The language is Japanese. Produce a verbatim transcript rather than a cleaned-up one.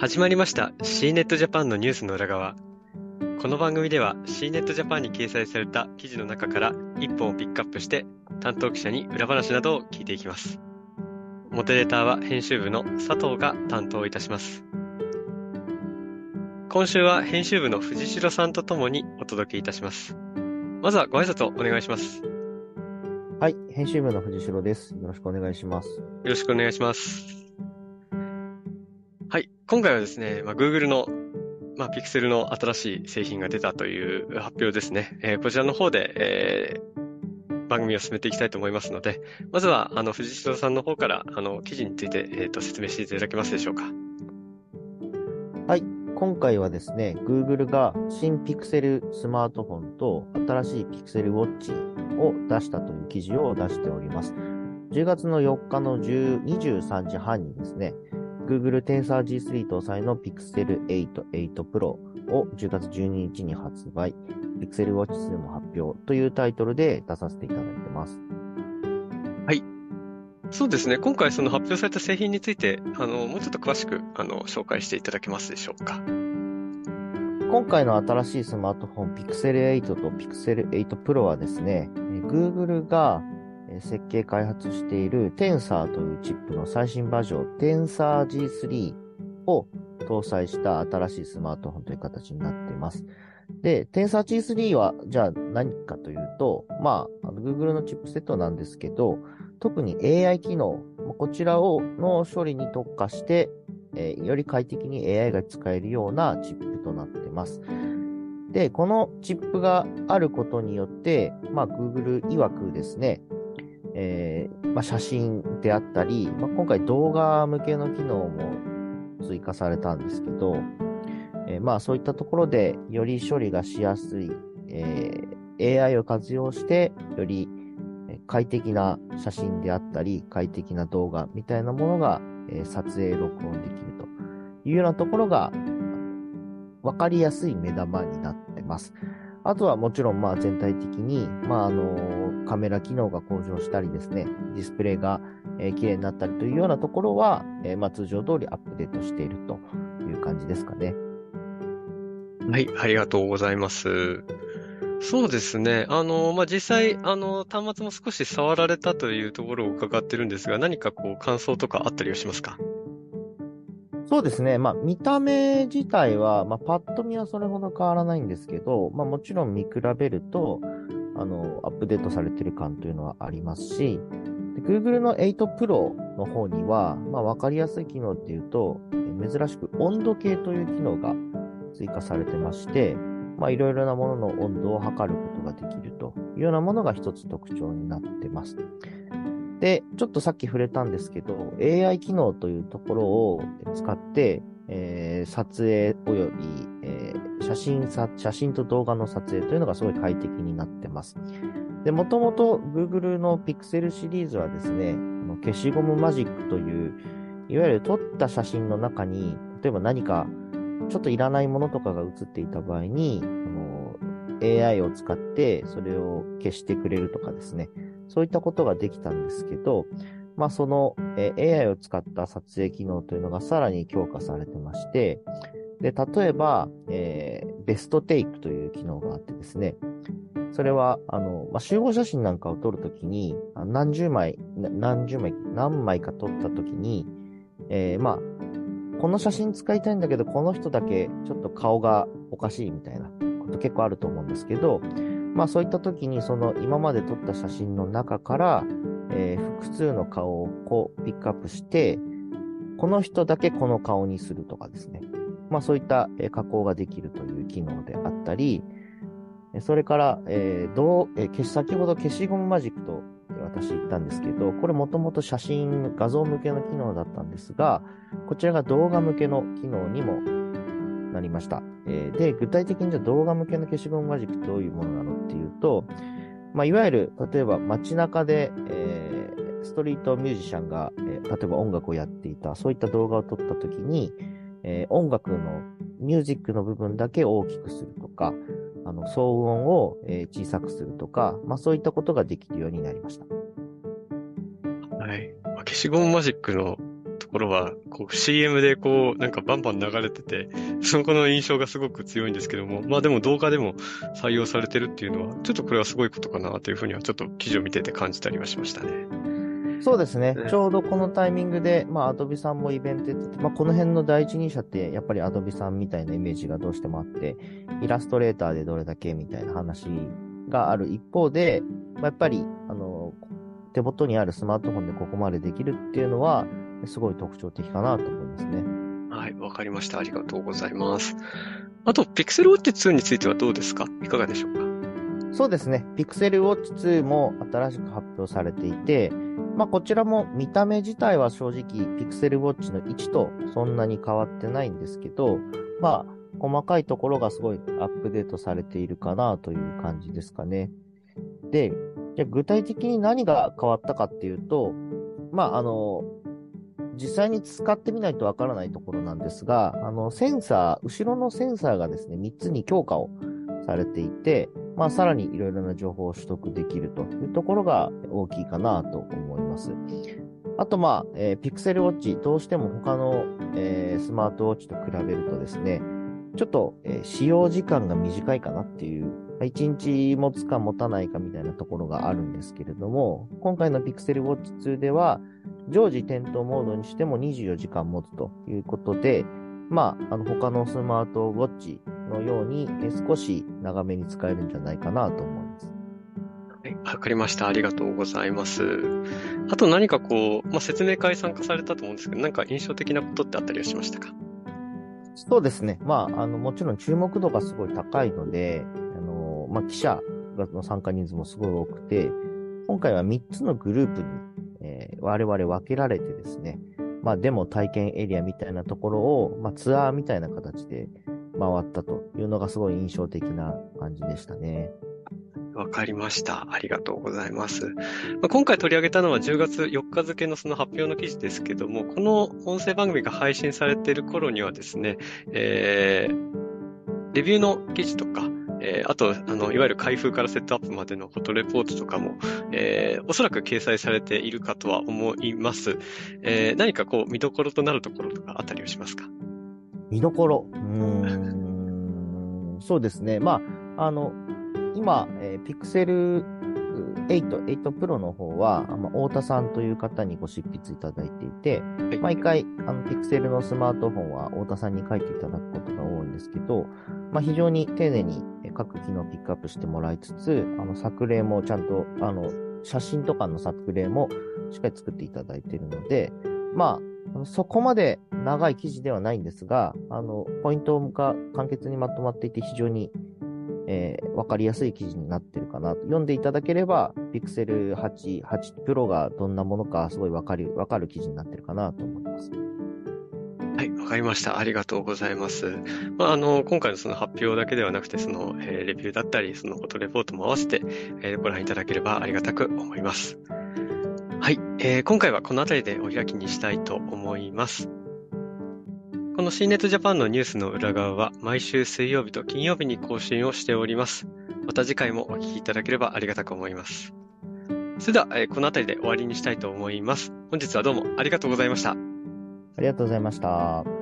始まりました C ネットジャパンのニュースの裏側。この番組では C ネットジャパンに掲載された記事の中からいっぽんをピックアップして担当記者に裏話などを聞いていきます。モデレーターは編集部の佐藤が担当いたします。今週は編集部の藤代さんとともにお届けいたします。まずはご挨拶をお願いします。はい、編集部の藤代です。よろしくお願いします。よろしくお願いします。はい、今回はですね、まあ、Google の、まあ、Pixel の新しい製品が出たという発表ですね、えー、こちらの方で、えー、番組を進めていきたいと思いますので、まずはあの藤代さんの方からあの記事について、えーと、説明していただけますでしょうか。はい、今回はですね、 Google が新 Pixel スマートフォンと新しい Pixel Watch を出したという記事を出しております。じゅうがつのよっかのにじゅうさんじはんにですね、Google Tensor ジースリー 搭載の Pixel エイト エイト Pro をじゅうがつじゅうににちに発売、Pixel Watch ツーも発表というタイトルで出させていただいてます。はい。そうですね。今回その発表された製品について、あのもうちょっと詳しくあの紹介していただけますでしょうか。今回の新しいスマートフォン Pixel エイトと Pixel エイト Pro はですね、Google が設計開発している Tensor というチップの最新バージョン Tensor ジースリー を搭載した新しいスマートフォンという形になっています。で、Tensor ジースリー はじゃあ何かというと、まあ Google のチップセットなんですけど、特に エーアイ 機能、こちらをの処理に特化して、えー、より快適に エーアイ が使えるようなチップとなっています。で、このチップがあることによって、まあ Google 曰くですね、えーまあ、写真であったり、まあ、今回動画向けの機能も追加されたんですけど、えーまあ、そういったところでより処理がしやすい、えー、エーアイ を活用してより快適な写真であったり快適な動画みたいなものが、えー、撮影録音できるというようなところが分かりやすい目玉になってます。あとはもちろんまあ全体的に、まああのカメラ機能が向上したりですね、ディスプレイがえ綺麗になったりというようなところは、えまあ通常通りアップデートしているという感じですかね。はい、ありがとうございます。そうですね、あのまあ実際あの端末も少し触られたというところを伺ってるんですが、何かこう感想とかあったりはしますか？そうですね。まあ、見た目自体は、まあ、パッと見はそれほど変わらないんですけど、まあ、もちろん見比べると、あの、アップデートされてる感というのはありますし、Google のエイト Pro の方には、まあ、わかりやすい機能っていうと、珍しく温度計という機能が追加されてまして、まあ、いろいろなものの温度を測ることができるというようなものが一つ特徴になってます。で、ちょっとさっき触れたんですけど、エーアイ 機能というところを使って、えー、撮影および、えー、写真さ、写真と動画の撮影というのがすごい快適になってます。で、もともと Google の Pixel シリーズはですね、消しゴムマジックという、いわゆる撮った写真の中に、例えば何かちょっといらないものとかが写っていた場合に、エーアイ を使ってそれを消してくれるとかですね、そういったことができたんですけど、まあその エーアイ を使った撮影機能というのがさらに強化されてまして、で、例えば、えー、ベストテイクという機能があってですね、それは、あの、まあ、集合写真なんかを撮るときに、何十枚、何十枚、何枚か撮ったときに、えー、まあ、この写真使いたいんだけど、この人だけちょっと顔がおかしいみたいなこと結構あると思うんですけど、まあそういった時にその今まで撮った写真の中から、えー、複数の顔をこうピックアップして、この人だけこの顔にするとかですね。まあそういった加工ができるという機能であったり、それから、えーどうえー、先ほど消しゴムマジックと私言ったんですけど、これもともと写真、画像向けの機能だったんですが、こちらが動画向けの機能にもなりました。で、具体的にじゃ動画向けの消しゴムマジックってどういうものなのっていうと、まあ、いわゆる例えば街中で、えー、ストリートミュージシャンが、えー、例えば音楽をやっていた、そういった動画を撮った時に、えー、音楽のミュージックの部分だけ大きくするとか、あの騒音を、えー、小さくするとか、まあ、そういったことができるようになりました。はい、消しゴムマジックのところはこう シーエム でこうなんかバンバン流れてて、そこの印象がすごく強いんですけども、まあでも動画でも採用されてるっていうのはちょっとこれはすごいことかなというふうにはちょっと記事を見てて感じたりはしましたね。そうですね、ちょうどこのタイミングで、まあ、アドビさんもイベントやってて、まあ、この辺の第一人者ってやっぱりアドビさんみたいなイメージがどうしてもあって、イラストレーターでどれだけみたいな話がある一方で、まあ、やっぱりあの手元にあるスマートフォンでここまでできるっていうのはすごい特徴的かなと思いますね。はい、わかりました。ありがとうございます。あと Pixel Watch ツーについてはどうですか、いかがでしょうか。そうですね、 Pixel Watch ツーも新しく発表されていて、まあ、こちらも見た目自体は正直 Pixel Watch のいちとそんなに変わってないんですけど、まあ、細かいところがすごいアップデートされているかなという感じですかね。で、じゃ具体的に何が変わったかっていうと、まあ、あの実際に使ってみないとわからないところなんですが、あのセンサー、後ろのセンサーがですねみっつに強化をされていて、まあ、さらにいろいろな情報を取得できるというところが大きいかなと思います。あと、まあ、えー、Pixel Watch、どうしても他の、えー、スマートウォッチと比べるとですね、ちょっと、えー、使用時間が短いかなっていう、いちにち持つか持たないかみたいなところがあるんですけれども、今回の Pixel Watch ツーでは、常時点灯モードにしてもにじゅうよじかん持つということで、まあ、あの他のスマートウォッチのように少し長めに使えるんじゃないかなと思います。はい、わかりました。ありがとうございます。あと何かこう、まあ、説明会参加されたと思うんですけど、何か印象的なことってあったりはしましたか。そうですね、まあ、あのもちろん注目度がすごい高いので、あの、まあ、記者の参加人数もすごい多くて、今回はみっつのグループに、えー、我々分けられてですね、まあ、デモ体験エリアみたいなところを、まあ、ツアーみたいな形で回ったというのがすごい印象的な感じでしたね。わかりました。ありがとうございます。まあ、今回取り上げたのはじゅうがつよっか付のその発表の記事ですけども、この音声番組が配信されている頃にはですね、えー、レビューの記事とか、えー、あとあのいわゆる開封からセットアップまでのフォトレポートとかも、えー、おそらく掲載されているかとは思います。えー、何かこう見どころとなるところとかあったりはしますか。見どころ、うーんそうですね、まあ、あの今、えー、Pixel エイト、エイト Pro の方は、まあ、太田さんという方にご執筆いただいていて、はい、毎回あの Pixel のスマートフォンは太田さんに書いていただくことが多いんですけど、まあ、非常に丁寧に各機能をピックアップしてもらいつつ、あの作例もちゃんとあの写真とかの作例もしっかり作っていただいているので、まあ、そこまで長い記事ではないんですが、あのポイントが簡潔にまとまっていて非常に、えー、分かりやすい記事になっているかなと。読んでいただければ Pixel エイト、エイト Pro がどんなものかすごい分かる、分かる記事になっているかなと思います。はい、わかりました。ありがとうございます。まあ、あの、今回のその発表だけではなくて、その、えー、レビューだったり、そのフォトレポートも合わせて、えー、ご覧いただければありがたく思います。はい、えー、今回はこのあたりでお開きにしたいと思います。この C ネットジャパンのニュースの裏側は、毎週水曜日と金曜日に更新をしております。また次回もお聞きいただければありがたく思います。それでは、えー、このあたりで終わりにしたいと思います。本日はどうもありがとうございました。ありがとうございました。